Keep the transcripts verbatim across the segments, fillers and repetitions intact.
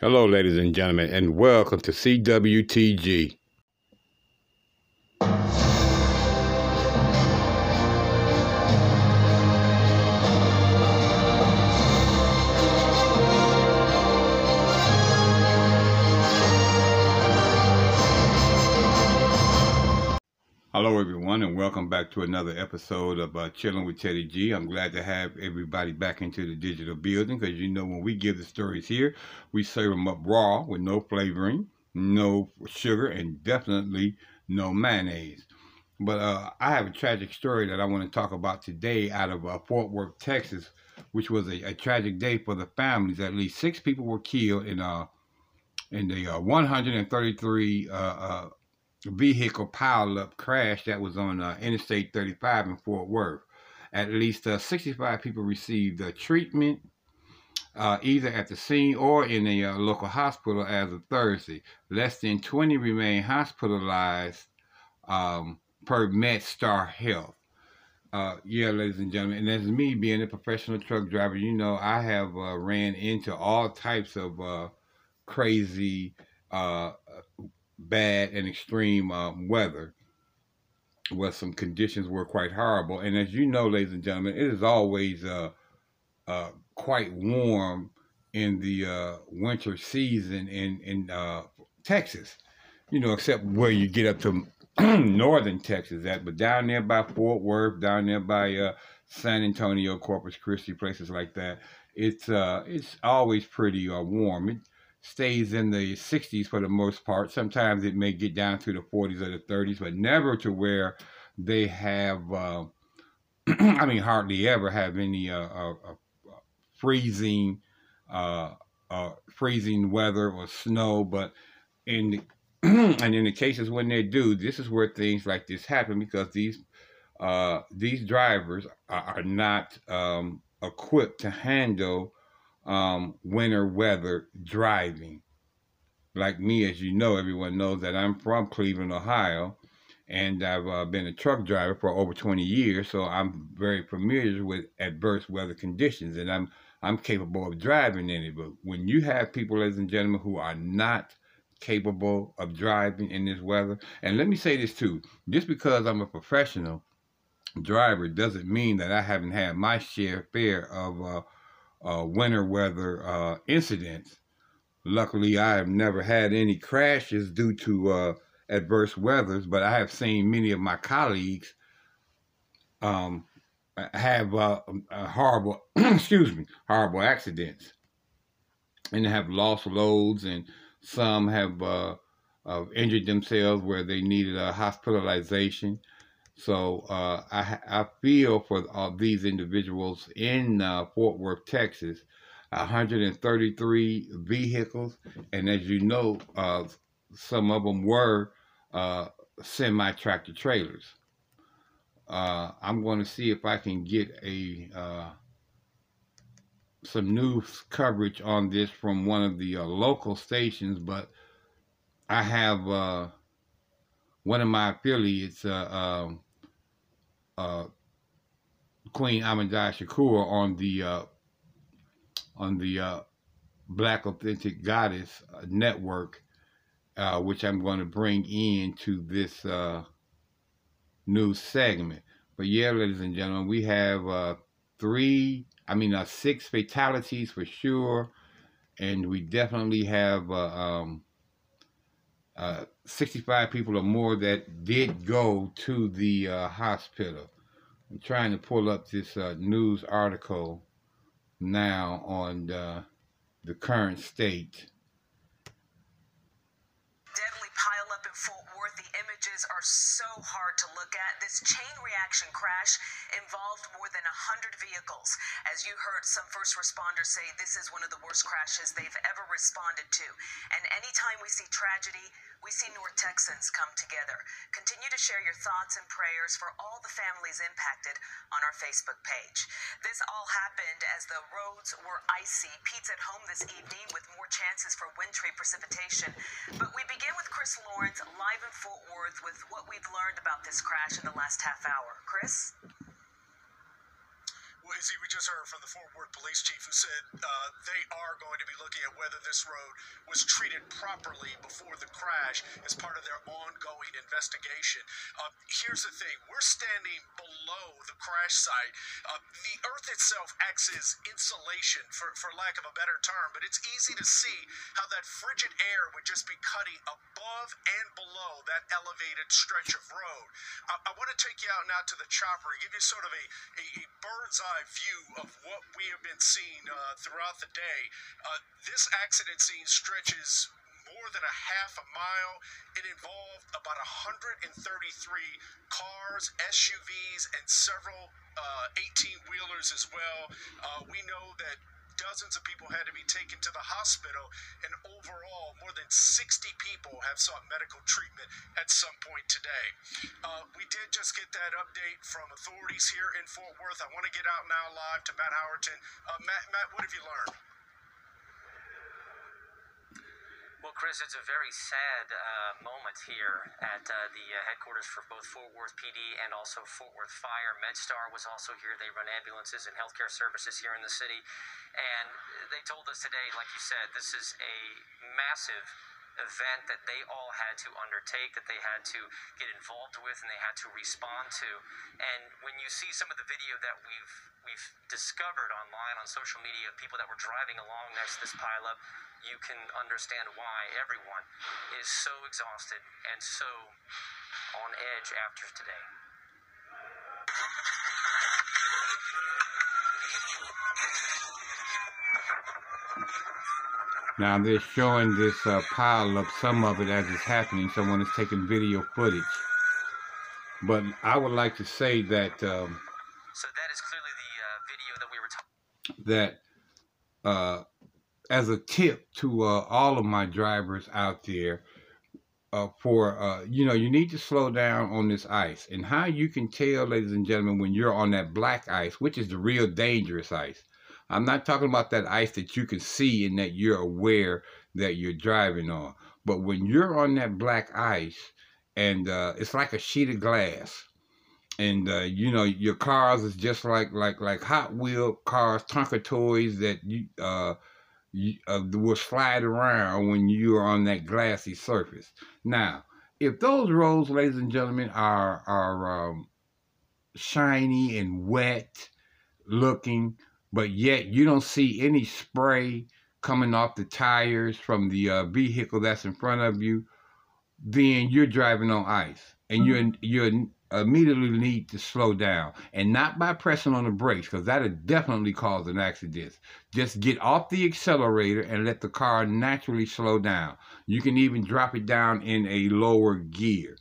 Hello, ladies and gentlemen, and welcome to C W T G. Hello, everyone, and welcome back to another episode of uh, Chilling with Teddy G. I'm glad to have everybody back into the digital building because, you know, when we give the stories here, we serve them up raw with no flavoring, no sugar, and definitely no mayonnaise. But uh, I have a tragic story that I want to talk about today out of uh, Fort Worth, Texas, which was a, a tragic day for the families. At least six people were killed in, uh, in the uh, one hundred thirty-three... Uh, uh, vehicle pile-up crash that was on uh, Interstate thirty-five in Fort Worth. At least uh, sixty-five people received uh, treatment uh, either at the scene or in a uh, local hospital as of Thursday. Less than twenty remain hospitalized um, per MedStar Health. Uh, yeah, ladies and gentlemen, and as me being a professional truck driver, you know, I have uh, ran into all types of uh, crazy uh bad and extreme um, weather, where some conditions were quite horrible. And as you know, ladies and gentlemen, it is always uh, uh, quite warm in the uh, winter season in, in uh, Texas, you know, except where you get up to northern Texas at, but down there by Fort Worth, down there by uh, San Antonio, Corpus Christi, places like that, it's, uh, it's always pretty uh, warm. It stays in the sixties for the most part. Sometimes it may get down to the forties or the thirties, but never to where they have, uh, I mean, hardly ever have any uh, uh, uh, freezing uh, uh, freezing weather or snow. But in the, and in the cases when they do, this is where things like this happen because these uh, these drivers are, are not um, equipped to handle Um, winter weather driving. Like me, as you know, everyone knows that I'm from Cleveland, Ohio, and I've uh, been a truck driver for over twenty years, so I'm very familiar with adverse weather conditions, and I'm I'm capable of driving in it. But when you have people, ladies and gentlemen, who are not capable of driving in this weather, and let me say this too, just because I'm a professional driver doesn't mean that I haven't had my share fair of uh, Uh, winter weather uh, incidents. Luckily, I have never had any crashes due to uh, adverse weathers, but I have seen many of my colleagues um, have uh, horrible, excuse me, horrible accidents, and have lost loads, and some have uh, uh, injured themselves where they needed a hospitalization. So uh, I, I feel for uh, these individuals in uh, Fort Worth, Texas, one hundred thirty-three vehicles. And as you know, uh, some of them were uh, semi-tractor trailers. Uh, I'm going to see if I can get a uh, some news coverage on this from one of the uh, local stations, but I have uh, one of my affiliates, uh, um, uh, Queen Amandai Shakur, on the uh, on the uh, Black Authentic Goddess Network, uh, which I'm going to bring into this uh, new segment. But yeah, ladies and gentlemen, we have uh, three, I mean, uh, six fatalities for sure, and we definitely have uh, um, uh, sixty-five people or more that did go to the uh, hospital. I'm trying to pull up this uh, news article now on uh, the current state. Deadly pile up in Fort Worth. The images are so hard to look at. This chain reaction crash involved more than one hundred vehicles. As you heard, some first responders say this is one of the worst crashes they've ever responded to. And anytime we see tragedy, we see North Texans come together. Continue to share your thoughts and prayers for all the families impacted on our Facebook page. This all happened as the roads were icy. Pete's at home this evening with more chances for wintry precipitation. But we begin with Chris Lawrence live in Fort Worth with what we've learned about this crash in the last half hour. Chris? as you just heard from the Fort Worth police chief, who said uh, they are going to be looking at whether this road was treated properly before the crash as part of their ongoing investigation. Uh, here's the thing. We're standing below the crash site. Uh, the earth itself acts as insulation, for, for lack of a better term, but it's easy to see how that frigid air would just be cutting above and below that elevated stretch of road. I, I want to take you out now to the chopper and give you sort of a, a, a bird's eye view of what we have been seeing uh, throughout the day. Uh, this accident scene stretches more than a half a mile. It involved about one hundred thirty-three cars, S U Vs, and several eighteen-wheelers uh, as well. Uh, we know that dozens of people had to be taken to the hospital, and overall, more than sixty people have sought medical treatment at some point today. Uh, we did just get that update from authorities here in Fort Worth. I want to get out now live to Matt Howerton. Uh, Matt, Matt, what have you learned? Well, Chris, it's a very sad uh, moment here at uh, the uh, headquarters for both Fort Worth P D and also Fort Worth Fire. MedStar was also here. They run ambulances and healthcare services here in the city. And they told us today, like you said, this is a massive event that they all had to undertake, that they had to get involved with, and they had to respond to. And when you see some of the video that we've we've discovered online on social media of people that were driving along next to this pileup, you can understand why everyone is so exhausted and so on edge after today. Now they're showing this uh, pile up, some of it as it's happening. Someone is taking video footage. But I would like to say that um, so that is clearly the uh, video that we were talking that uh, as a tip to uh, all of my drivers out there, uh, for uh, you know, you need to slow down on this ice. And how you can tell, ladies and gentlemen, when you're on that black ice, which is the real dangerous ice. I'm not talking about that ice that you can see and that you're aware that you're driving on. But when you're on that black ice, and uh, it's like a sheet of glass, and uh, you know, your cars is just like like like Hot Wheel cars, Tonka toys that you, uh, you uh, will slide around when you are on that glassy surface. Now, if those roads, ladies and gentlemen, are are um, shiny and wet looking, but yet you don't see any spray coming off the tires from the uh, vehicle that's in front of you, then you're driving on ice. And you you immediately need to slow down. And not by pressing on the brakes, because that would definitely cause an accident. Just get off the accelerator and let the car naturally slow down. You can even drop it down in a lower gear.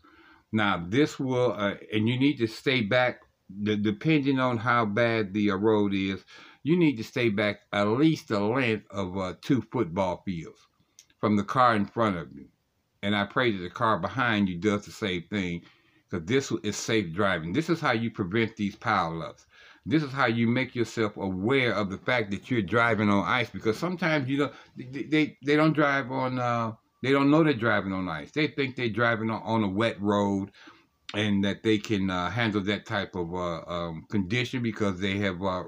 Now, this will, uh, and you need to stay back, the, depending on how bad the uh, road is. You need to stay back at least the length of uh, two football fields from the car in front of you. And I pray that the car behind you does the same thing, because this is safe driving. This is how you prevent these pileups. This is how you make yourself aware of the fact that you're driving on ice, because sometimes you don't, they, they, they don't drive on, uh, they don't know they're driving on ice. They think they're driving on, on a wet road, and that they can uh, handle that type of uh, um, condition because they have uh,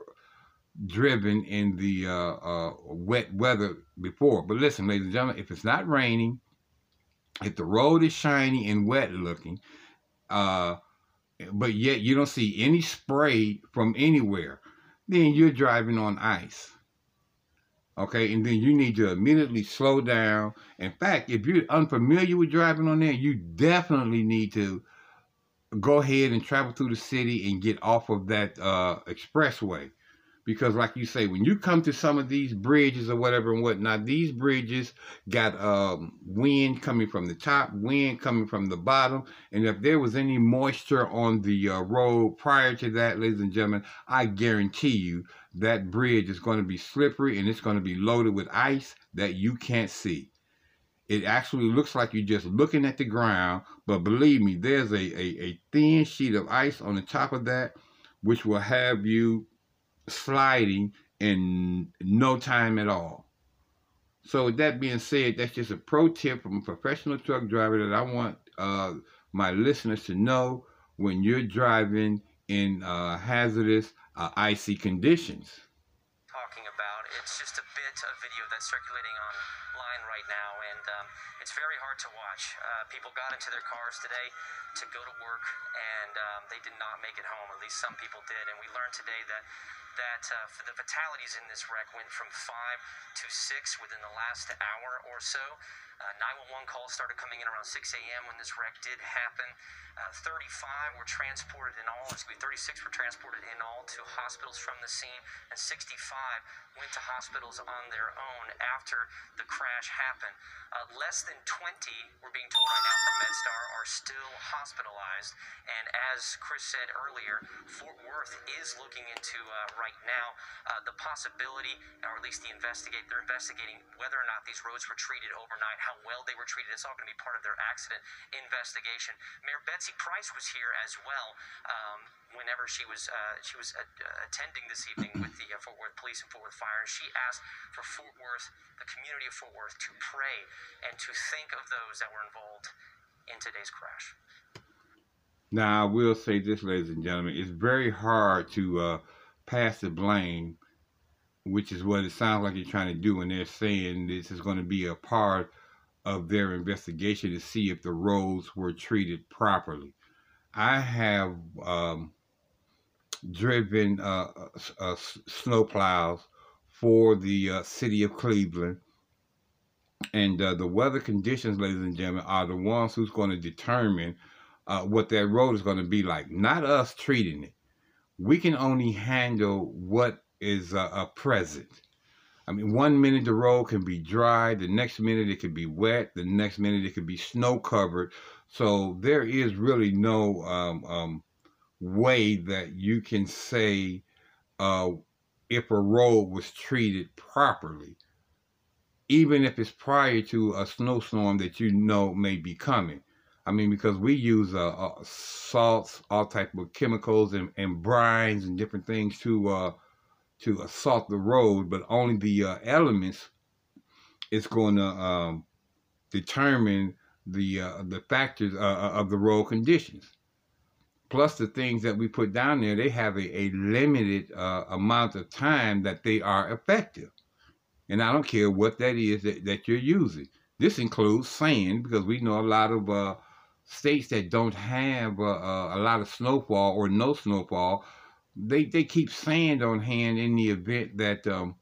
driven in the uh, uh, wet weather before. But listen, ladies and gentlemen, if it's not raining, if the road is shiny and wet looking, uh, but yet you don't see any spray from anywhere, then you're driving on ice. Okay, and then you need to immediately slow down. In fact, if you're unfamiliar with driving on there, you definitely need to go ahead and travel through the city and get off of that uh, expressway. Because like you say, when you come to some of these bridges or whatever and whatnot, these bridges got um, wind coming from the top, wind coming from the bottom. And if there was any moisture on the uh, road prior to that, ladies and gentlemen, I guarantee you that bridge is going to be slippery and it's going to be loaded with ice that you can't see. It actually looks like you're just looking at the ground, but believe me, there's a, a, a thin sheet of ice on the top of that, which will have you sliding in no time at all. So with that being said, that's just a pro tip from a professional truck driver that I want uh, my listeners to know. When you're driving in uh, hazardous uh, icy conditions. Talking about, it's just a bit of video that's circulating online right now, and um, it's very hard to watch. Uh, people got into their cars today to go to work, and um, they did not make it home. At least some people did, and we learned today that that uh, for the fatalities in this wreck went from five to six within the last hour or so. Uh, nine one one calls started coming in around six a m when this wreck did happen. Uh, thirty-five were transported in all, excuse me, thirty-six were transported in all to hospitals from the scene, and sixty-five went to hospitals on their own after the crash happened. Uh, less than twenty, we're being told right now from MedStar, are still hospitalized, and as Chris said earlier, Fort Worth is looking into uh, right now uh, the possibility, or at least the investigate, they're investigating whether or not these roads were treated overnight, how well they were treated. It's all going to be part of their accident investigation. Mayor Betsy Price was here as well um, whenever she was uh, she was uh, attending this evening with the uh, Fort Worth Police and Fort Worth Fire, and she asked for Fort Worth, the community of Fort Worth, to pray and to think of those that were involved in today's crash. Now, I will say this, ladies and gentlemen, it's very hard to uh, pass the blame, which is what it sounds like you're trying to do, and they're saying this is going to be a part of their investigation to see if the roads were treated properly. I have um, driven uh, uh, snow plows for the uh, city of Cleveland, and uh, the weather conditions, ladies and gentlemen, are the ones who's going to determine uh, what that road is going to be like, not us treating it. We can only handle what is uh, uh, present. I mean, one minute the road can be dry, the next minute it could be wet, the next minute it could be snow covered. So there is really no um, um, way that you can say uh, if a road was treated properly, even if it's prior to a snowstorm that you know may be coming. I mean, because we use uh, uh, salts, all type of chemicals and, and brines and different things to uh, to assault the road, but only the uh, elements is going to um, determine the uh, the factors uh, of the road conditions. Plus the things that we put down there, they have a, a limited uh, amount of time that they are effective. And I don't care what that is that, that you're using. This includes sand, because we know a lot of uh, states that don't have uh, a lot of snowfall or no snowfall, They they keep sand on hand in the event that um,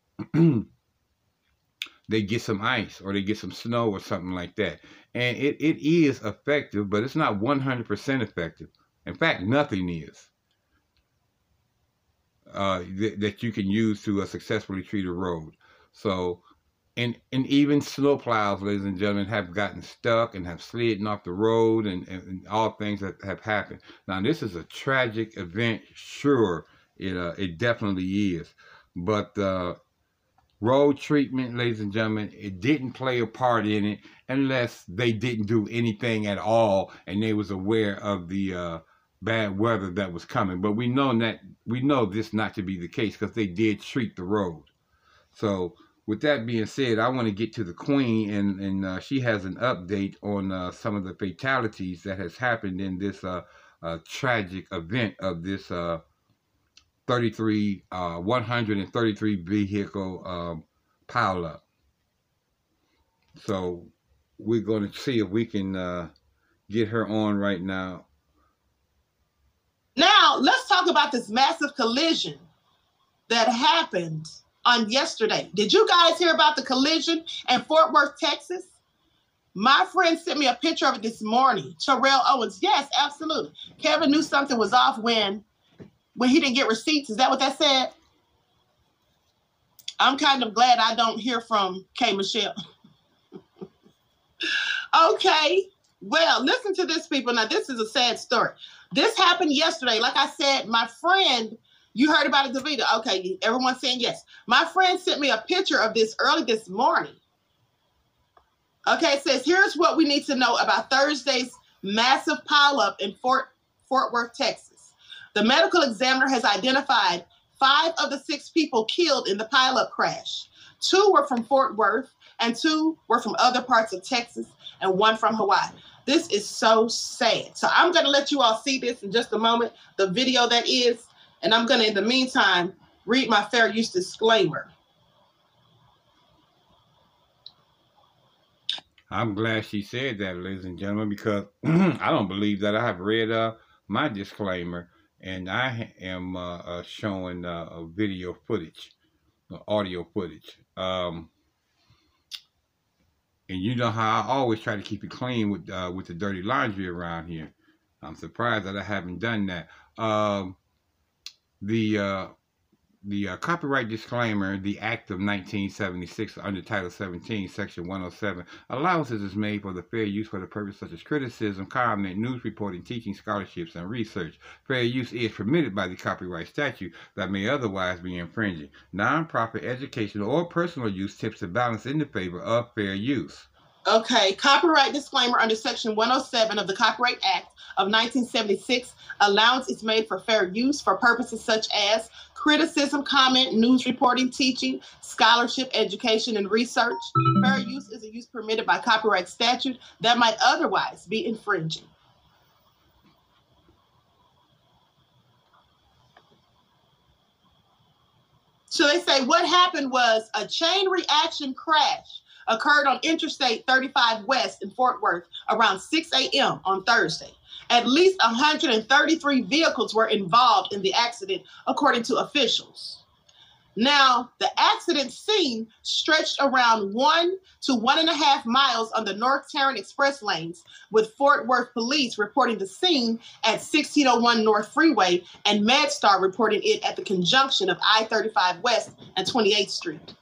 they get some ice or they get some snow or something like that. And it, it is effective, but it's not one hundred percent effective. In fact, nothing is uh, th that you can use to uh, successfully treat a road. So, and, and even snow plows, ladies and gentlemen, have gotten stuck and have slidden off the road, and, and, and all things that have happened. Now, this is a tragic event. Sure, it, uh, it definitely is. But uh, road treatment, ladies and gentlemen, it didn't play a part in it unless they didn't do anything at all and they was aware of the uh, bad weather that was coming. But we know, that, we know this not to be the case, because they did treat the road. So, with that being said, I want to get to the Queen, and, and uh, she has an update on uh, some of the fatalities that has happened in this uh, uh, tragic event of this uh, thirty-three, one hundred thirty-three vehicle um, pileup. So we're going to see if we can uh, get her on right now. Now, let's talk about this massive collision that happened on yesterday. Did you guys hear about the collision in Fort Worth, Texas? My friend sent me a picture of it this morning. Terrell Owens. Yes, absolutely. Kevin knew something was off when, when he didn't get receipts. Is that what that said? I'm kind of glad I don't hear from K. Michelle. Okay. Well, listen to this, people. Now, this is a sad story. This happened yesterday. Like I said, my friend, you heard about it, Davida. Okay, everyone's saying yes. My friend sent me a picture of this early this morning. Okay, it says, here's what we need to know about Thursday's massive pileup in Fort, Fort Worth, Texas. The medical examiner has identified five of the six people killed in the pileup crash. Two were from Fort Worth and two were from other parts of Texas and one from Hawaii. This is so sad. So I'm going to let you all see this in just a moment, the video that is, and I'm going to, in the meantime, read my fair use disclaimer. I'm glad she said that, ladies and gentlemen, because I don't believe that I have read uh, my disclaimer, and I am uh, uh, showing uh, a video footage, audio footage. Um, and you know how I always try to keep it clean with uh, with the dirty laundry around here. I'm surprised that I haven't done that. Um, the uh, the uh, copyright disclaimer, the Act of nineteen seventy-six under Title seventeen, Section one oh seven, allowances made for the fair use for the purpose such as criticism, comment, news reporting, teaching, scholarships, and research. Fair use is permitted by the copyright statute that may otherwise be infringing. Nonprofit, educational, or personal use tips the balance in the favor of fair use. Okay, copyright disclaimer under Section one oh seven of the Copyright Act of nineteen seventy-six, allowance is made for fair use for purposes such as criticism, comment, news reporting, teaching, scholarship, education, and research. Fair use is a use permitted by copyright statute that might otherwise be infringing. So they say what happened was a chain reaction crash occurred on Interstate thirty-five West in Fort Worth around six A M on Thursday. At least one hundred thirty-three vehicles were involved in the accident, according to officials. Now, the accident scene stretched around one to one and a half miles on the North Tarrant Express Lanes, with Fort Worth Police reporting the scene at sixteen oh one North Freeway and MedStar reporting it at the conjunction of I thirty-five West and twenty-eighth Street.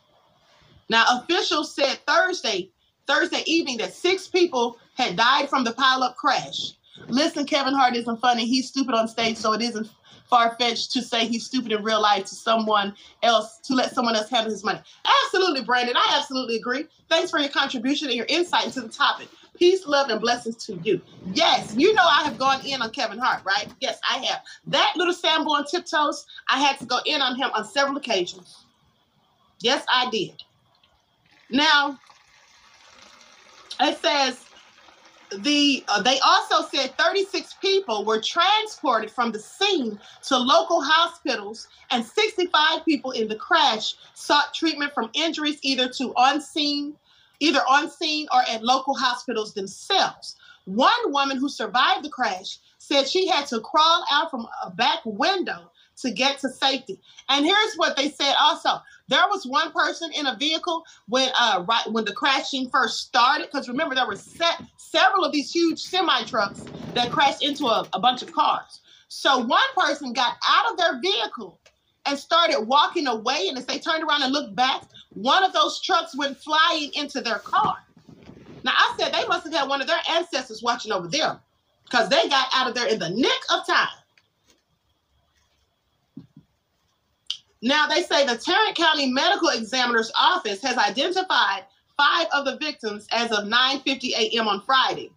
Now, officials said Thursday, Thursday evening that six people had died from the pileup crash. Listen, Kevin Hart isn't funny. He's stupid on stage, so it isn't far-fetched to say he's stupid in real life to someone else, to let someone else handle his money. Absolutely, Brandon. I absolutely agree. Thanks for your contribution and your insight into the topic. Peace, love, and blessings to you. Yes, you know I have gone in on Kevin Hart, right? Yes, I have. That little Sambo on tiptoes, I had to go in on him on several occasions. Yes, I did. Now, it says the uh, they also said thirty-six people were transported from the scene to local hospitals, and sixty-five people in the crash sought treatment from injuries either to on scene, either on scene or at local hospitals themselves. One woman who survived the crash said she had to crawl out from a back window to get to safety. And here's what they said also. There was one person in a vehicle when uh, right when the crashing first started, because remember there were set, several of these huge semi-trucks that crashed into a, a bunch of cars. So one person got out of their vehicle and started walking away, and as they turned around and looked back, one of those trucks went flying into their car. Now I said they must have had one of their ancestors watching over them, because they got out of there in the nick of time. Now, they say the Tarrant County Medical Examiner's Office has identified five of the victims as of nine fifty A M on Friday.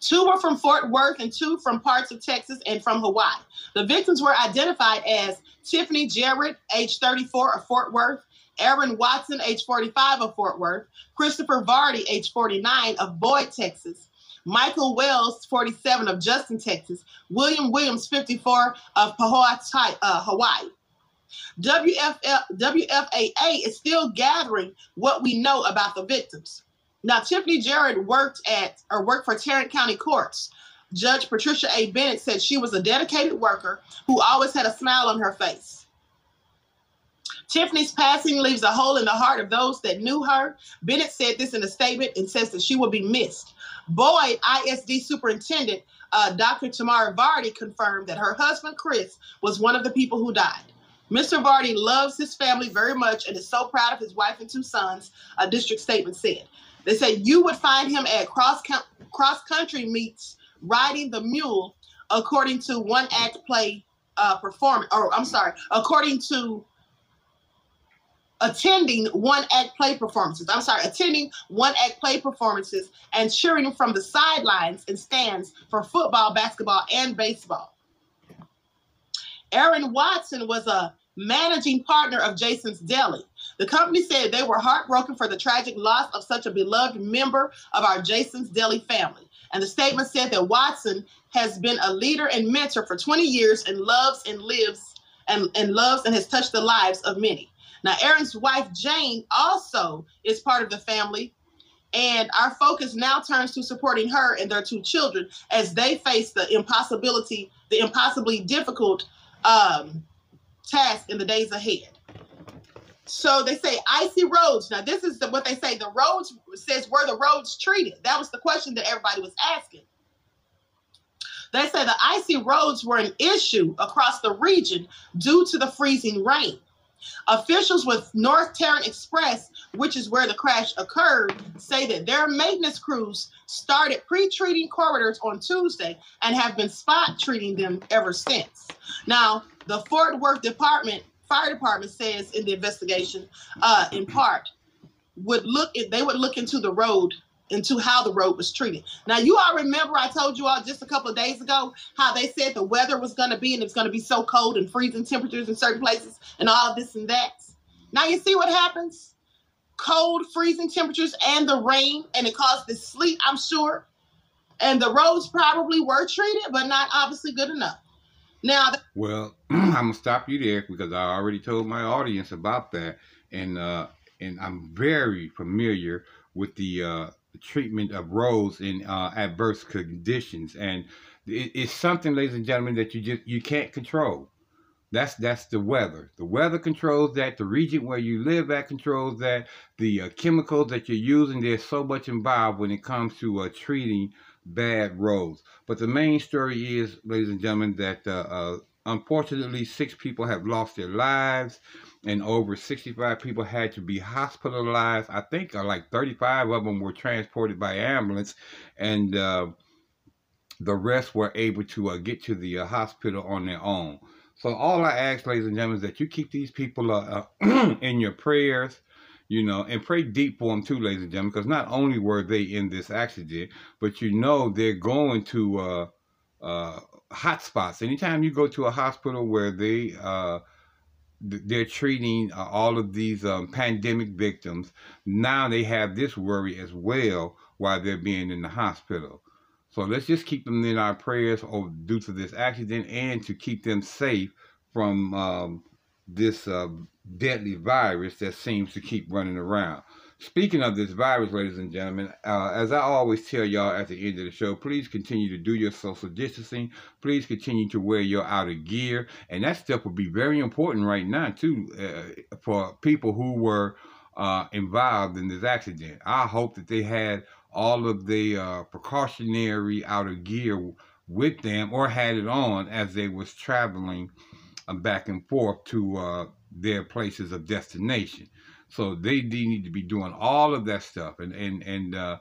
Two were from Fort Worth and two from parts of Texas and from Hawaii. The victims were identified as Tiffany Jarrett, age thirty-four, of Fort Worth, Aaron Watson, age forty-five, of Fort Worth, Christopher Vardy, age forty-nine, of Boyd, Texas, Michael Wells, forty-seven, of Justin, Texas, William Williams, fifty-four, of Pahoa, uh, Hawaii. W F A A is still gathering what we know about the victims. Now, Tiffany Jarrett worked at or worked for Tarrant County Courts. Judge Patricia A. Bennett said she was a dedicated worker who always had a smile on her face. Tiffany's passing leaves a hole in the heart of those that knew her. Bennett said this in a statement and says that she will be missed. Boyd I S D Superintendent uh, Doctor Tamara Vardy confirmed that her husband, Chris, was one of the people who died. Mister Vardy loves his family very much and is so proud of his wife and two sons, a district statement said. They said you would find him at cross, cross country meets riding the mule, according to one act play uh, performance, or I'm sorry, according to attending one act play performances. I'm sorry, attending one act play performances and cheering from the sidelines and stands for football, basketball, and baseball. Aaron Watson was a managing partner of Jason's Deli. The company said they were heartbroken for the tragic loss of such a beloved member of our Jason's Deli family. And the statement said that Watson has been a leader and mentor for twenty years and loves and lives and, and loves and has touched the lives of many. Now, Aaron's wife, Jane, also is part of the family. And our focus now turns to supporting her and their two children as they face the impossibility, the impossibly difficult um, task in the days ahead. So they say icy roads. Now, this is the, what they say. The roads says, were the roads treated? That was the question that everybody was asking. They say the icy roads were an issue across the region due to the freezing rain. Officials with North Tarrant Express, which is where the crash occurred, say that their maintenance crews started pre-treating corridors on Tuesday and have been spot treating them ever since. Now, the Fort Worth Department Fire Department says in the investigation, uh, in part, would look if they would look into the road, into how the road was treated. Now, you all remember I told you all just a couple of days ago how they said the weather was going to be and it was going to be so cold and freezing temperatures in certain places and all of this and that. Now, you see what happens? Cold, freezing temperatures and the rain, and it caused the sleet, I'm sure. And the roads probably were treated, but not obviously good enough. Now, well, I'm gonna stop you there because I already told my audience about that, and uh, and I'm very familiar with the uh, treatment of roads in uh, adverse conditions, and it, it's something, ladies and gentlemen, that you just you can't control. That's that's the weather. The weather controls that. The region where you live at controls that. The uh, chemicals that you're using, there's so much involved when it comes to uh, treating bad roads. But the main story is, ladies and gentlemen, that uh, uh, unfortunately six people have lost their lives and over sixty-five people had to be hospitalized. I think uh, like thirty-five of them were transported by ambulance, and uh, the rest were able to uh, get to the uh, hospital on their own. So all I ask, ladies and gentlemen, is that you keep these people uh, uh, in your prayers. You know, and pray deep for them too, ladies and gentlemen, because not only were they in this accident, but you know they're going to uh, uh, hot spots. Anytime you go to a hospital where they, uh, th they're treating uh, all of these um, pandemic victims, now they have this worry as well while they're being in the hospital. So let's just keep them in our prayers due to this accident and to keep them safe from um, this uh, deadly virus that seems to keep running around. Speaking of this virus, ladies and gentlemen, uh, as I always tell y'all at the end of the show, please continue to do your social distancing. Please continue to wear your outer gear. And that stuff will be very important right now, too, uh, for people who were uh, involved in this accident. I hope that they had all of the uh, precautionary outer gear with them or had it on as they was traveling uh, back and forth to uh, their places of destination. So they need to be doing all of that stuff. And, and, and, uh,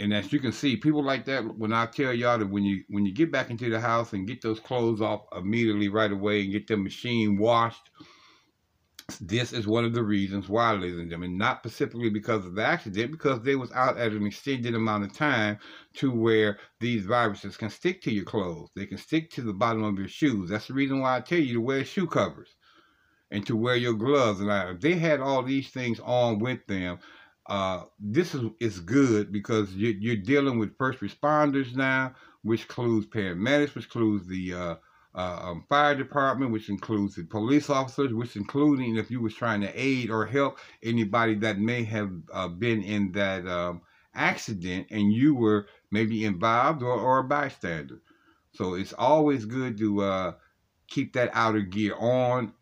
and as you can see, people like that, when I tell y'all that when you, when you get back into the house and get those clothes off immediately right away and get the machine washed, this is one of the reasons why, ladies and gentlemen, not specifically because of the accident, because they was out at an extended amount of time to where these viruses can stick to your clothes. They can stick to the bottom of your shoes. That's the reason why I tell you to wear shoe covers and to wear your gloves. And I, if they had all these things on with them, uh, this is, is good because you, you're dealing with first responders now, which includes paramedics, which includes the uh, uh, um, fire department, which includes the police officers, which including if you was trying to aid or help anybody that may have uh, been in that um, accident and you were maybe involved or, or a bystander. So it's always good to uh, keep that outer gear on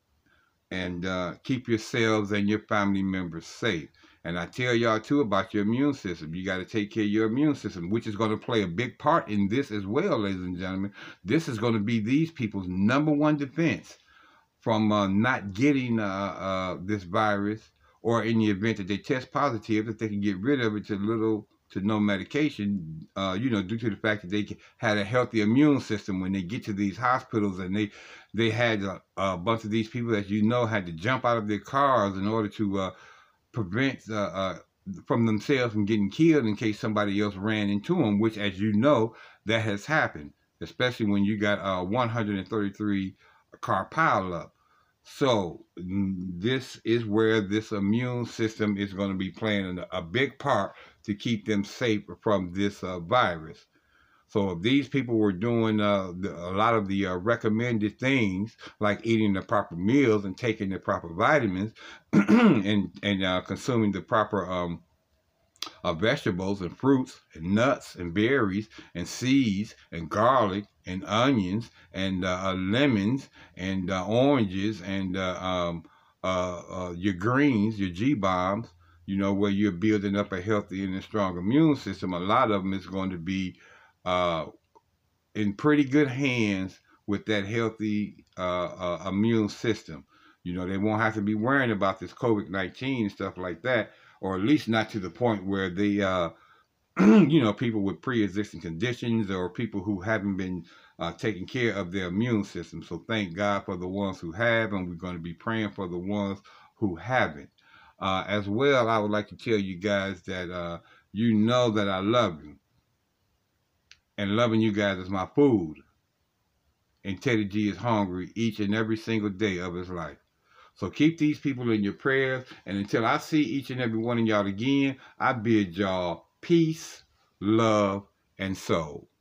and uh, keep yourselves and your family members safe. And I tell y'all too about your immune system. You got to take care of your immune system, which is going to play a big part in this as well, ladies and gentlemen. This is going to be these people's number one defense from uh, not getting uh, uh, this virus, or in the event that they test positive, if they can get rid of it to little to no medication, uh, you know, due to the fact that they had a healthy immune system when they get to these hospitals, and they they had a, a bunch of these people that you know had to jump out of their cars in order to uh, prevent uh, uh, from themselves from getting killed in case somebody else ran into them, which, as you know, that has happened, especially when you got a uh, one hundred thirty-three car pileup. So this is where this immune system is going to be playing a big part to keep them safe from this uh, virus. So if these people were doing uh, the, a lot of the uh, recommended things, like eating the proper meals and taking the proper vitamins and, and uh, consuming the proper um, uh, vegetables and fruits and nuts and berries and seeds and garlic and onions and uh, lemons and uh, oranges and uh, um, uh, uh, your greens, your G-bombs, you know, where you're building up a healthy and a strong immune system, a lot of them is going to be Uh, in pretty good hands with that healthy uh, uh, immune system. You know, they won't have to be worrying about this COVID nineteen and stuff like that, or at least not to the point where they, uh, you know, people with pre-existing conditions or people who haven't been uh, taking care of their immune system. So thank God for the ones who have, and we're going to be praying for the ones who haven't. Uh, as well, I would like to tell you guys that uh, you know that I love you. And loving you guys is my food. And Teddy G is hungry each and every single day of his life. So keep these people in your prayers. And until I see each and every one of y'all again, I bid y'all peace, love, and soul.